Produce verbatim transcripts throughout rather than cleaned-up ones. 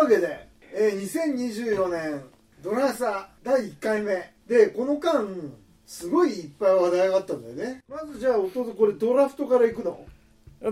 わけで、えー、にせんにじゅうよねんドラサだいいっかいめで、この間すごいいっぱい話題があったんだよね。まずじゃあ弟、これドラフトからいくの？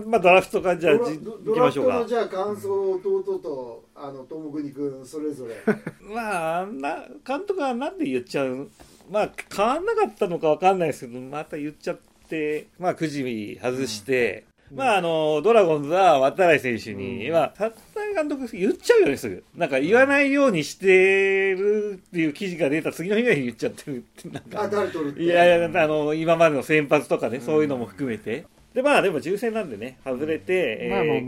まあドラフトからじゃあ行きましょうか。ドラフトのじゃあ感想を弟とあの友国君それぞれまあな監督はなんで言っちゃう、まあ変わんなかったのか分かんないですけど、また言っちゃって、まあ、くじみ外して、うん、まああのドラゴンズは渡来選手に、うん、まあ立浪監督言っちゃうよねすぐ。なんか言わないようにしてるっていう記事が出た次の日に言っちゃってるってなんか、あ、誰取るっていやいやあの今までの先発とかね、うん、そういうのも含めて。でまあ、でも重戦なんでね外れて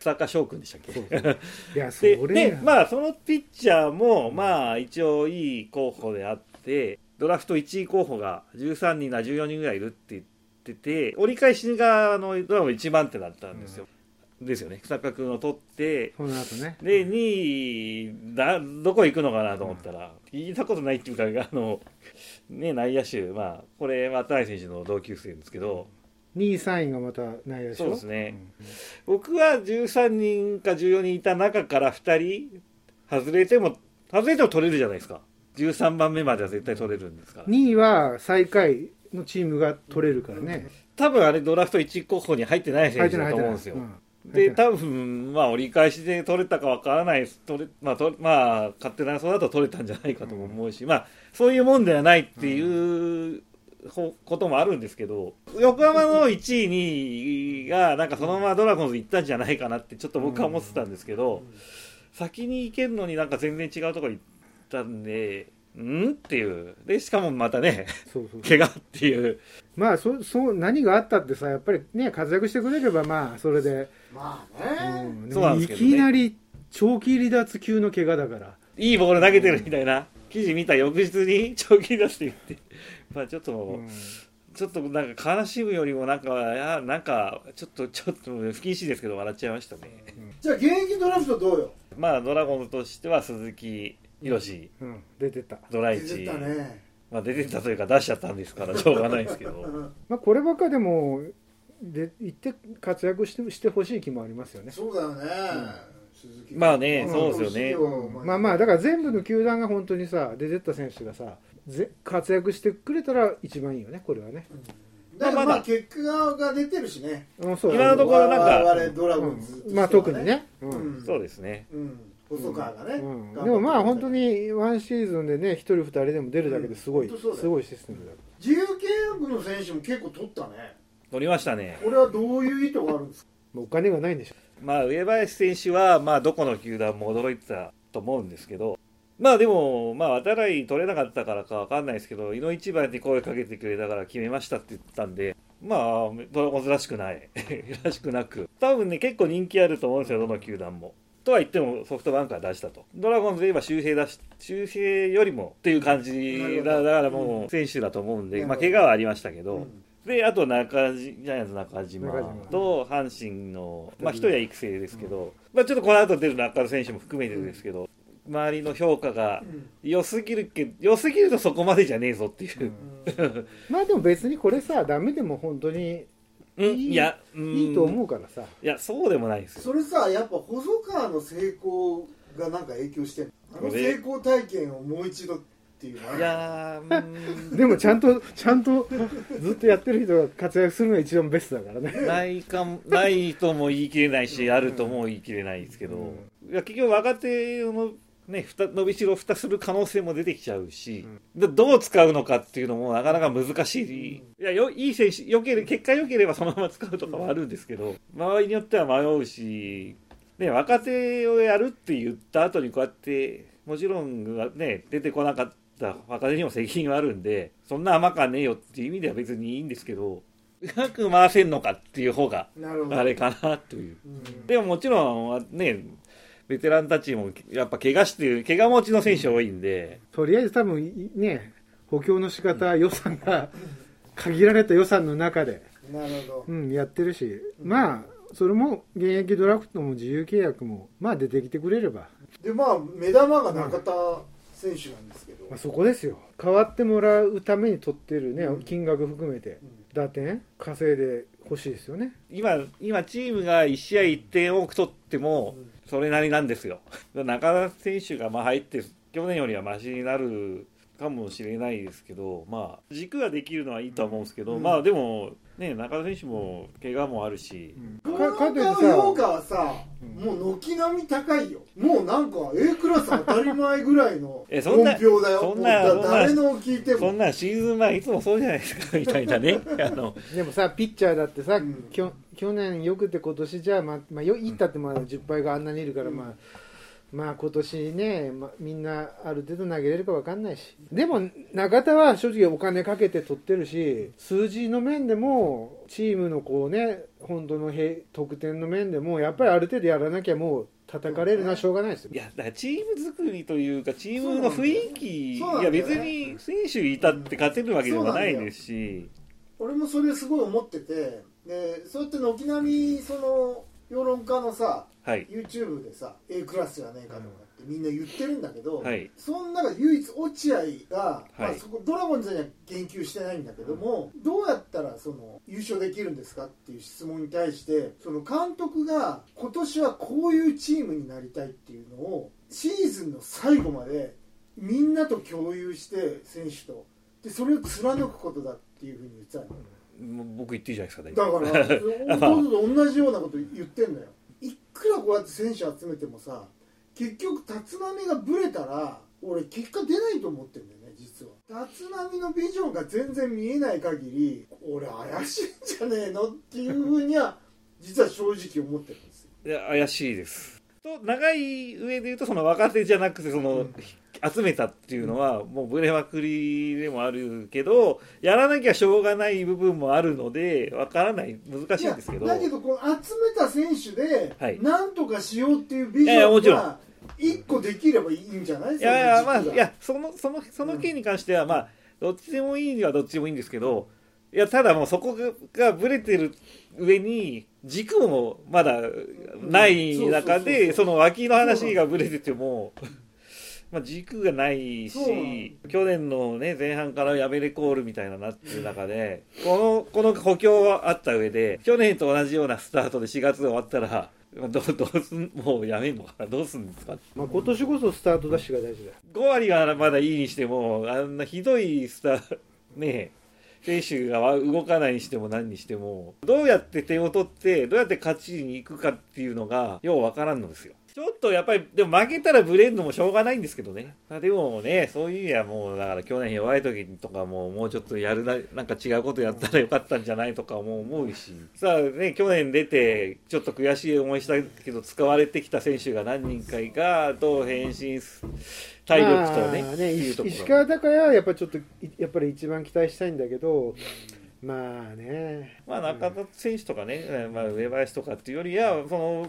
草加翔君でしたっけ。そうそういやそれで、まあ、そのピッチャーも、まあ、一応いい候補であってドラフトいちい候補がじゅうさんにんなじゅうよにんぐらいいるって言ってて、折り返しがあのドラゴンいちばん手だったんですよ、うん、ですよね。草加君を取ってその後、ね、でにいだどこ行くのかなと思ったら、うん、聞いたことないっていうかあの、ね、内野手、まあ、これ渡来選手の同級生ですけど、にいさんいがまた内野手。そうですね、うん、僕はじゅうさんにんかじゅうよにんいた中からふたり外れても外れても取れるじゃないですか。じゅうさんばんめまでは絶対取れるんですから。にいは最下位のチームが取れるからね、うん、多分あれドラフトいち候補に入ってない選手だと思うんですよ、うん、で多分、まあ、折り返しで取れたかわからないです、取れ、まあ、取れ、まあ、勝手な予想だと取れたんじゃないかとも思うし、うん、まあ、そういうもんではないっていう、うんこともあるんですけど、横浜のいちいにいがなんかそのままドラゴンズ行ったんじゃないかなってちょっと僕は思ってたんですけど、先に行けるのになんか全然違うところに行ったんで、んっていうで、しかもまたねそうそう怪我っていう、まあそそう何があったってさ、やっぱりね活躍してくれればまあそれでまあね、うん、でもいきなり長期離脱級の怪我だから、いいボール投げてるみたいな記事見た翌日に長期離脱って言ってまあちょっと、うん、ちょっとなんか悲しむよりもなんかやなんかちょっとちょっと不謹慎ですけど笑っちゃいましたね、うん、じゃあ現役ドラフトどうよ。まあドラゴンズとしては鈴木宏、うんうん、出てたドライチ出てたね、まあ、出てたというか出しちゃったんですからしょうがないですけどまあこればっかでもで言って活躍してしてほしい気もありますよね。そうだよね、うんまあね、そうですよね。まあまあだから全部の球団が本当にさ出てった選手がさ活躍してくれたら一番いいよね、これはね。だからまあ結果が出てるしね。うん、そう今のところなんか我々ドラゴンズ、うん、まあ特にね、うんうん。そうですね。うん、細川がね、うんうん。でもまあ本当にワンシーズンでね一人二人でも出るだけですごい、うん、すごいシステムだ。自由契約の選手も結構取ったね。取りましたね。これはどういう意図があるんですか。お金がないんでしょ。まあ、上林選手は、まあ、どこの球団も驚いてたと思うんですけど、まあでも、まあ、渡来取れなかったからか分かんないですけど、いの一番に声かけてくれたから決めましたって言ったんで、まあ、ドラゴンズらしくないらしくなく、多分ね結構人気あると思うんですよ、どの球団も。とは言ってもソフトバンクは出したと、ドラゴンズで言えば周平出し周平よりもっていう感じだ、だからもう選手だと思うんで、まあ怪我はありましたけど、うん、であと中ジャイアンツ中島と阪神の、まあ、一人は育成ですけど、うんまあ、ちょっとこの後出る中野選手も含めてですけど、うん、周りの評価が良すぎるけど、良すぎるとそこまでじゃねえぞっていう、うん、まあでも別にこれさダメでも本当にいい、うん、いや、うん、いいと思うからさ。いやそうでもないですよ。それさやっぱ細川の成功がなんか影響してるの、あの成功体験をもう一度っていういやでもちゃんとちゃんとずっとやってる人が活躍するのが一番ベストだからねないかもないとも言い切れないしあるとも言い切れないですけど、うん、いや結局若手の、ね、ふた伸びしろ蓋する可能性も出てきちゃうし、うん、どう使うのかっていうのもなかなか難しい、うん、いやよいい選手よけれ結果良ければそのまま使うとかはあるんですけど、うん、周りによっては迷うし、ね、若手をやるって言った後にこうやってもちろん、ね、出てこなかった若手にも責任はあるんで、そんな甘かねえよっていう意味では別にいいんですけど、うまく回せんのかっていう方があれかなという、うん、でももちろんねベテランたちもやっぱ怪我してる怪我持ちの選手多いんで、とりあえず多分ね補強の仕方、うん、予算が限られた予算の中でなるほど、うん、やってるし、まあそれも現役ドラフトも自由契約もまあ出てきてくれればで、まあ目玉が中田、うん選手なんですけど、まあ、そこですよ。変わってもらうために取ってるね、うん、金額含めて、うん、打点稼いでほしいですよね。今今チームがいち試合いってん多く取ってもそれなりなんですよ。中田選手がまあ入って去年よりはマシになるかもしれないですけど、まあ軸ができるのはいいとは思うんですけど、うん、まあでもね中田選手も怪我もあるし、この方の評価はさ、うん、もう軒並み高いよ。もうなんか A クラス当たり前ぐらいの本評だよ。そんな誰の聞いてもそんなシーズン前いつもそうじゃないですかみたいなねあのでもさピッチャーだってさ、うん、きょ去年よくて今年じゃあまあ、まあ、よいったってまあじゅっぱいがあんなにいるから、うん、まあ。まあ今年ね、ま、みんなある程度投げれるか分かんないし、でも中田は正直お金かけて取ってるし、数字の面でもチームのこうね本当の得点の面でもやっぱりある程度やらなきゃもう叩かれるのはしょうがないですよ。いやだからチーム作りというかチームの雰囲気、いや別に選手いたって勝てるわけではないですし、俺もそれすごい思ってて、でそうやって軒並みその評論家のさ、はい、YouTube でさ A クラスじゃねえかとかってみんな言ってるんだけど、はい、その中唯一落合が、はいまあ、そこドラゴンズには言及してないんだけども、うん、どうやったらその優勝できるんですかっていう質問に対してその監督が今年はこういうチームになりたいっていうのをシーズンの最後までみんなと共有して選手とでそれを貫くことだっていうふうに言ってたの、うん僕言っていいじゃないですか。だからどうぞ同じようなこと言ってんだよ。いくらこうやって選手集めてもさ結局立浪がブレたら俺結果出ないと思ってるんだよね。実は立浪のビジョンが全然見えない限り俺怪しいんじゃねえのっていうふうには実は正直思ってるんですよ。いや怪しいですと長い上で言うとその若手じゃなくてその、うん集めたっていうのはもうブレまくりでもあるけどやらなきゃしょうがない部分もあるのでわからない難しいんですけど、だけどこの集めた選手でなんとかしようっていうビジョンがいっこできればいいんじゃないですか。いやいやまあいやそのそのその件に関してはまあどっちでもいいにはどっちでもいいんですけど、いやただもうそこがブレてる上に軸もまだない中でその脇の話がブレてても。まあ、軸がないし去年の、ね、前半からやめれコールみたいななっていう中でこの、この補強はあった上で去年と同じようなスタートでしがつ終わったらどう、どうすんもうやめんのかなどうすんですか、まあ、今年こそスタートダッシュが大事だ。ご割はまだいいにしてもあんなひどいスタートねえ選手が動かないにしても何にしてもどうやって点を取ってどうやって勝ちに行くかっていうのがようわからんのですよ。ちょっとやっぱりでも負けたらブレるのもしょうがないんですけどね。でもねそういう意味はもうだから去年弱い時とかももうちょっとやるななんか違うことやったらよかったんじゃないとかも思うしさあね去年出てちょっと悔しい思いしたけど使われてきた選手が何人かがどう変身す体力とね、まあ、ねいうところ石川昂弥はやっぱちょっとやっぱり一番期待したいんだけど。まあねまあ、中田選手とかね、うんまあ、上林とかっていうよりはその、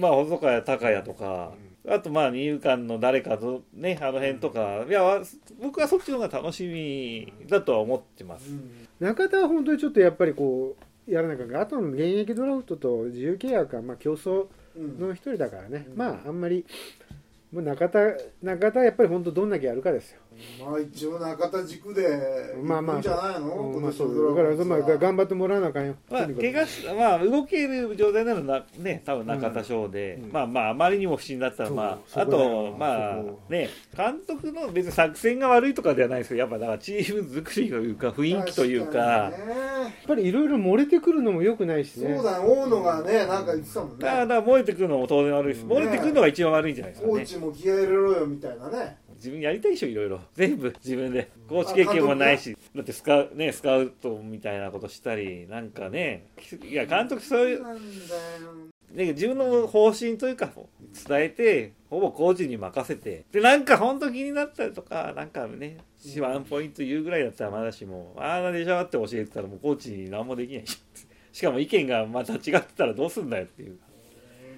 まあ、細川隆也とか、うん、あとまあ二遊間の誰かと、ね、あの辺とか、うん、いや僕はそっちの方が楽しみだとは思ってます、うん、中田は本当にちょっとやっぱりこうやらなきゃあとの現役ドラフトと自由契約はまあ競争の一人だからね、うん、まああんまりもう中田中田はやっぱり本当どんだけやるかですよ。まあ一応中田軸でまあまあじゃないの、うん、まあそうだからまあ頑張ってもらわなあかんよ。まあ怪我しまあ動ける状態ならなね多分中田翔で、うん、まあまああまりにも不振だったらまああとまあね監督の別に作戦が悪いとかではないですけどやっぱだからチーム作りというか雰囲気というかやっぱりいろいろ漏れてくるのも良くないしね。そうだ大野がねなんか言ってたもんね。だから漏れてくるのも当然悪いし、うんね、漏れてくるのが一番悪いんじゃないですかね。コーチも気合い入れろよみたいなね。自分やりたいでしょいろいろ全部自分でコーチ経験もないしだってスカ、ね、スカウトみたいなことしたりなんかねいや監督そういうね自分の方針というか伝えてほぼコーチに任せてでなんか本当気になったりとかなんかねワンポイント言うぐらいだったらまだしもああでしょって教えてたらもうコーチに何もできないししかも意見がまた違ってたらどうすんだよっていう。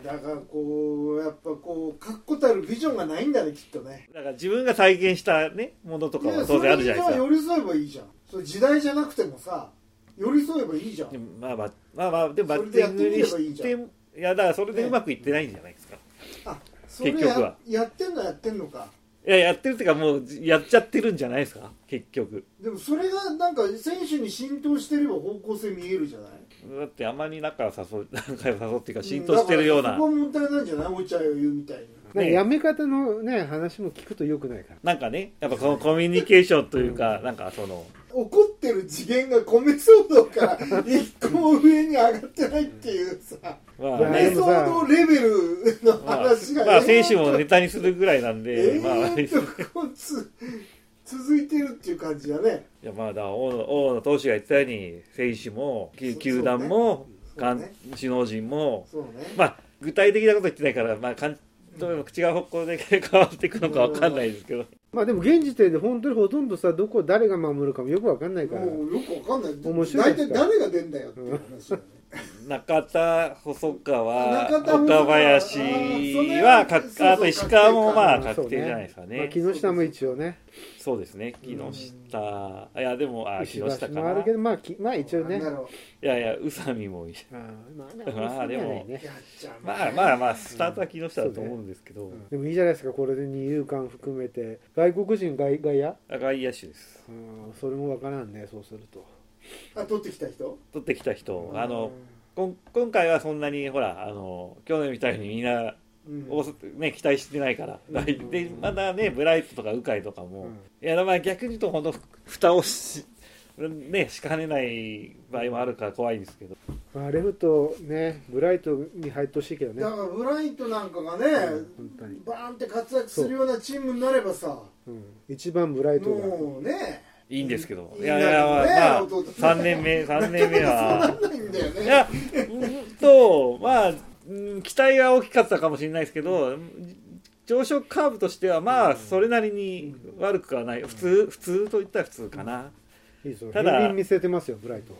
だからこうやっぱこう確固たるビジョンがないんだねきっとね。だから自分が体験したねものとかは当然あるじゃないですか。寄り添えばいいじゃん。それ時代じゃなくてもさ寄り添えばいいじゃん。まあまあまあまあでもバッティングにしていやだからそれでうまくいってないんじゃないですか。ね、あそれ結局はやってんのやってんのか。いや、やってるっていうかもうやっちゃってるんじゃないですか結局。でもそれがなんか選手に浸透してれば方向性見えるじゃない。だってあまり仲を誘う仲を誘うっていうか浸透してるような、うん、そこもったいないんじゃない、お茶を言うみたいな、ね、やめ方のね話も聞くとよくないから、なんかねやっぱこのコミュニケーションというか、うん、なんかその怒ってる次元が米騒動から一個も上に上がってないっていうさ、米騒動レベルの話が、まあ、まあ選手もネタにするぐらいなんで、まあ続いてるっていう感じだね。いやまあだ大野、大野投手が言ったように選手も球団も首脳陣も、ね、まあ具体的なこと言ってないからまあかんどうも違う方向で変わっていくのか分かんないですけど、まあでも現時点で本当にほとんどさ、どこ誰が守るかもよく分かんないから、もうよく分かんない。面白いですか。大体誰が出んだよっていう話だね。中田、細川、岡林はか、あと石川もまあ確定じゃないですかね。まあ、木下も一応ね。そうですね。木下、いやでもあ木下かな。あるけどまあまあ一応ね。いやいや宇佐美もいい。まあでもまあまあまあスタートは木下だと思うんですけど。でもいいじゃないですか、これで二遊間含めて外国人外外野？外野手です。それもわからんね、そうすると。あ、取ってきた人？取ってきた人、あのこ今回はそんなにほらあの去年みたいにみんな、うんね、期待してないから、うん、でまだねブライトとか鵜飼とかも、うん、いやまあ逆に言うとほんと蓋をしねしかねない場合もあるから怖いですけど、まあ、レフトねブライトに入ってほしいけどね。だからブライトなんかがね、うん、バーンって活躍するようなチームになればさ、うん、一番ブライトがもうねいいんですけど、いやいやまあさんねんめさんねんめはいやとまあ期待が大きかったかもしれないですけど、上昇カーブとしてはまあそれなりに悪くはない、普通普通といったら普通かな。ただ見せてますよブライト。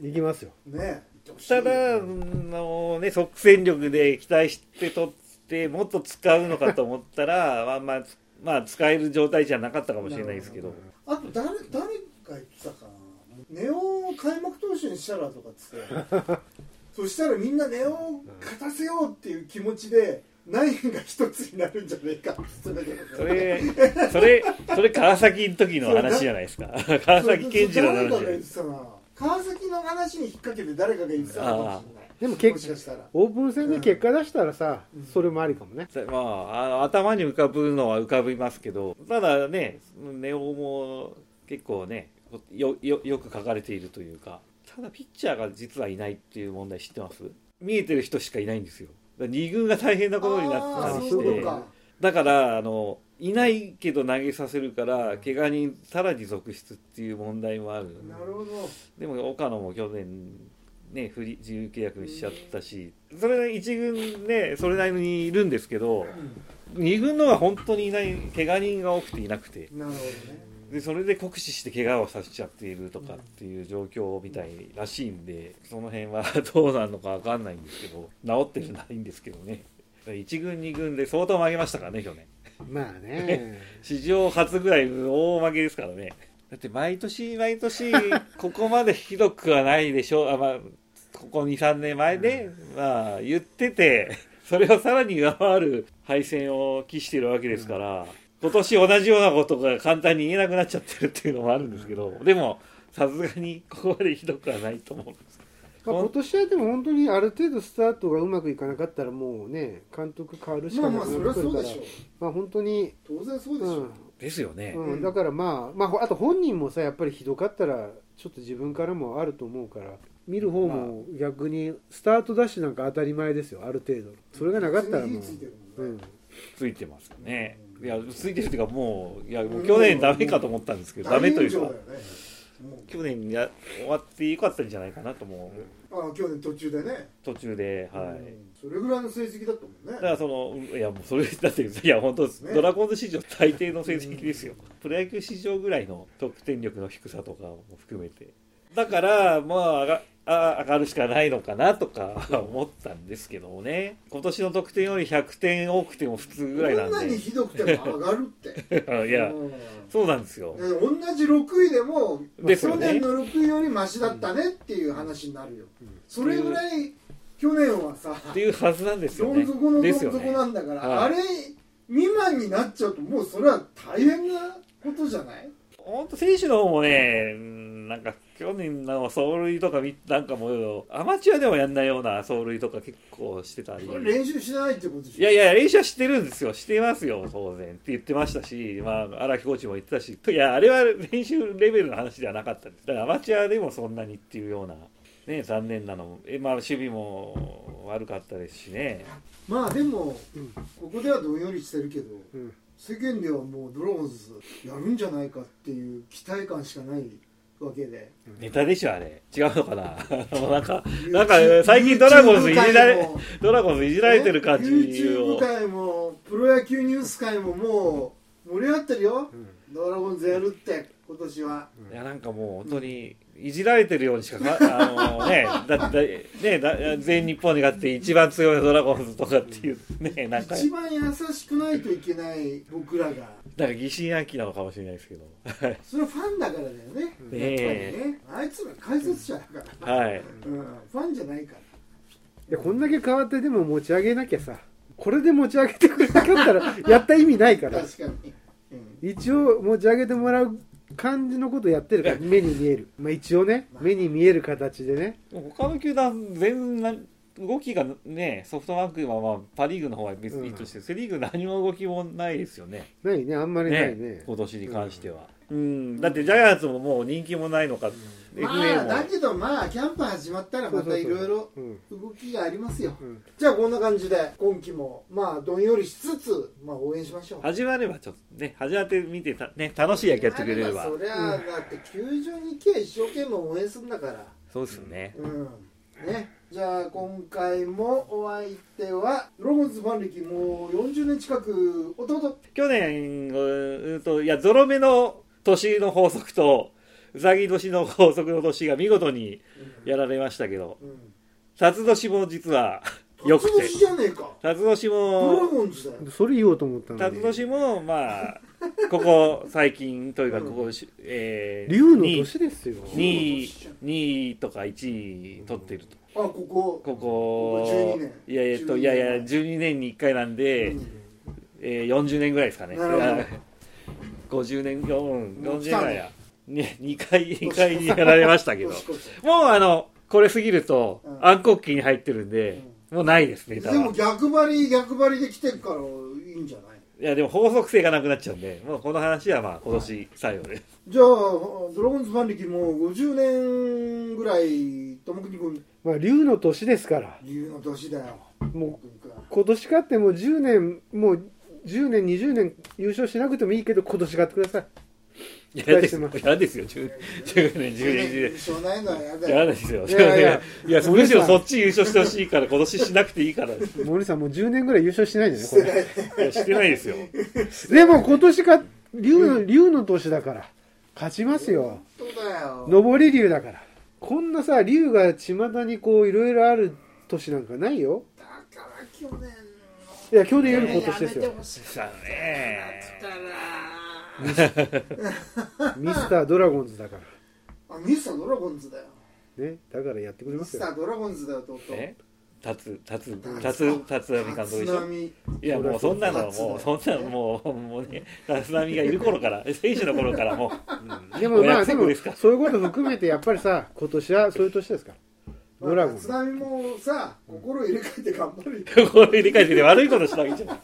行きますよ。ね。ただのね即戦力で期待して取ってもっと使うのかと思ったらあんままあ使える状態じゃなかったかもしれないですけど。あと 誰, 誰が言ってたかな、根尾を開幕投手にしたらとかっつってそしたらみんな根尾を勝たせようっていう気持ちで内縁が一つになるんじゃねえかって言ってたけど、ね、それそれそれ川崎の時の話じゃないですか川崎健次郎の話じゃない。川崎の話に引っ掛けて誰かが言ってたのかもしれない。でも結もししたらオープン戦で結果出したらさ、うん、それもありかもね、うん、まあ、あの頭に浮かぶのは浮かびますけど、ただね根尾も結構ね よ, よ, よく書かれているというか、ただピッチャーが実はいないっていう問題知ってます？見えてる人しかいないんですよ。に軍が大変なことになったりして、だからあのいないけど投げさせるから怪我人さらに続出っていう問題もある。なるほど。でも岡野も去年ね、フリ自由契約しちゃったし、それが一軍ねそれなりにいるんですけど、二軍のは本当にいない、怪我人が多くていなくて、なるほど、ね、でそれで酷使して怪我をさせちゃっているとかっていう状況みたいらしいんで、その辺はどうなのか分かんないんですけど、治ってるないんですけどね。一軍二軍で相当負けましたからね去年。まあね史上初ぐらい大負けですからね。だって毎年毎年ここまでひどくはないでしょう。あ、まあここ に,さん 年前で、まあ、言っててそれをさらに上回る敗戦を期しているわけですから、うん、今年同じようなことが簡単に言えなくなっちゃってるっていうのもあるんですけど、でもさすがにここまでひどくはないと思うんです、まあ、今年はでも本当にある程度スタートがうまくいかなかったらもうね監督変わるしかなくなってるから、まあ本当に当然そうでしょう、うん、ですよね、うん、だからまあ、まあ、あと本人もさやっぱりひどかったらちょっと自分からもあると思うから、見る方も逆にスタートダッシュなんか当たり前ですよ、ある程度。それがなかったらもうついてる、うん、ついてますよね。いやついてるっていうかもう、いやもう去年ダメかと思ったんですけど、ダメというか去年や終わってよかったんじゃないかなと思う、うん、あ去年途中でね途中ではい、うん、それぐらいの成績だったもんね。だからそのいやもうそれだっていや本当、ね、ドラゴンズ史上最低の成績ですよ、うん、プロ野球史上ぐらいの得点力の低さとかも含めて、だからまあ上があ上がるしかないのかなとか思ったんですけどもね。今年の得点よりひゃくてん多くても普通ぐらいなんで、こんなにひどくても上がるっていやそうなんですよ。同じろくいでもですよ、ね、去年のろくいよりマシだったねっていう話になるよ、うんうん、それぐらい去年はさっていうはずなんですよね。どん底のどん底なんだから、ね、あれ見ま段になっちゃうと、もうそれは大変なことじゃない？本当選手の方もね、なんか去年の走塁とかなんかもうアマチュアでもやんないような走塁とか結構してたり。練習しないってことでしょ？いやいや、練習はしてるんですよ、してますよ当然って言ってましたし、まあ荒木コーチも言ってたし、いやあれは練習レベルの話ではなかったです。だからアマチュアでもそんなにっていうようなね、残念なのも、えまあ守備も悪かったですしね。まあでも、うん、ここではどんよりしてるけど、うん、世間ではもうドラゴンズやるんじゃないかっていう期待感しかないわけで。ネタでしょあれ。違うのかな。なんかなんか最近ドラゴンズいじられドラゴンズいじられてる感じを。YouTube 界もプロ野球ニュース界ももう盛り上がってるよ。うん、ドラゴンズやるって今年は。いやなんかもう本当に。うん、いじられてるようにしか、あのね、だってね、だ全日本に勝って一番強いドラゴンズとかっていうね、なんか一番優しくないといけない僕らが、だから疑心暗鬼なのかもしれないですけど、それはファンだからだよね。ねやっぱりね、あいつら解説者だから、はい、うん、ファンじゃないから。でこんだけ変わってでも持ち上げなきゃさ、これで持ち上げてくれなかったらやった意味ないから。確かに。うん、一応持ち上げてもらう。感じのことやってるから目に見える、まあ、一応ね目に見える形でね。他の球団全然動きがね、ソフトバンクは、まあ、パ・リーグの方は別にいいとして、うん、セ・リーグ何も動きもないですよね。ないね、あんまりないね、ね、今年に関しては、うんうん、だってジャイアンツももう人気もないのか、うん、エフエー も、まあ、だけどまあキャンプ始まったらまたいろいろ動きがありますよ、うん、じゃあこんな感じで今期もまあどんよりしつつ、まあ、応援しましょう。始まればちょっとね、始まってみてた、ね、楽しい野球やってくれれば、そりゃだって球場に行けば一生懸命応援するんだから、うん、そうですよね、うん、ね。じゃあ今回もお相手はドラゴンズファン歴もうよんじゅうねん近く弟、去年うんといやゾロ目の年の法則とうさぎ年の法則の年が見事にやられましたけど、辰年も実はよくて、辰年じゃねえか、辰年もドラゴンズだよ、それ言おうと思ったのに、辰年もまあここ最近というかここ、うん、えー、龍の年ですよ、にいとかいちい取ってると。あ、ここここじゅうにねん、いやいやといやいやじゅうにねんにいっかいなんで、うん、えー、よんじゅうねんぐらいですかね。ごじゅうねん、うん、よんじゅうねんぐらいや、ね、にかいにかいにやられましたけど、もうあのこれ過ぎると、うん、暗黒期に入ってるんで、うん、もうないですね。でも逆張り逆張りで来てるからいいんじゃない。いやでも法則性がなくなっちゃうんで、もうこの話はまあ今年最後です、はい、じゃあドラゴンズファン歴もうごじゅうねんぐらい、友国君、まあ、龍の年ですから、龍の年だよ。もう今年勝ってもうじゅうねん、もうじゅうねんにじゅうねん優勝しなくてもいいけど今年勝ってください。嫌ですよ、嫌ですよ、じゅうねんじゅうねん優勝ないのは嫌だよ、嫌ですよ。いやいやいや、むしろそっち優勝してほしいから今年しなくていいから。森さんもうじゅうねんぐらい優勝してないんじゃないこれ。いやしてないですよ。でも今年か龍の龍の年だから勝ちますよ。本当だよ。上り龍だから。こんなさ龍が巷にこういろいろある年なんかないよ。だから去年。いや今日で言う今年ですよ。やめてほしいさね。ミスタードラゴンズだから。あ、ミスタードラゴンズだよ。ね、だからやってくれますよ。ミスタードラゴンズだよと。え？タツタツタツタツナミ監督でしょ。いやもうそんなのもうそんなのもうもうね、タツナミがいる頃から選手の頃からもう、うん。でもまあでもそういうこと含めてやっぱりさ今年はそういう年ですから。ドラゴンズ。津波もさ、心入れ替えて頑張る。心入れ替えてて悪いことしたわけじゃない。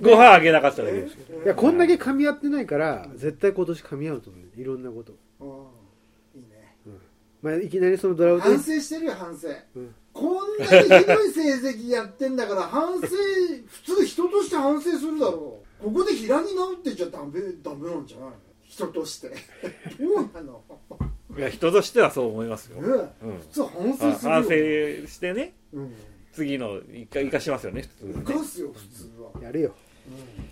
ご飯あげなかっただけです。いやこんだけ噛み合ってないから絶対今年噛み合うと思う。いろんなこと。いいね。うん、まあいきなりそのドラゴンズ。反省してるよ反省。うん、こんなにひどい成績やってんだから反省普通人として反省するだろう。ここで平に治ってちゃダメダメなんじゃないの。人として。どうなの。いや人としてはそう思いますよ。ね、うん、普通反省するよ、反省してね、うん、次の一回生かしますよね。生かすよ普通は。やるよ。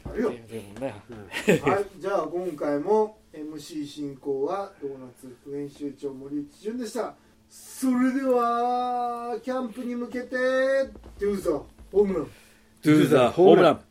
うん、やるよ。でもね。うん、はい、じゃあ今回も エムシー 進行はドーナツ副編集長森内潤でした。それではキャンプに向けて Do the home run。Do the home run。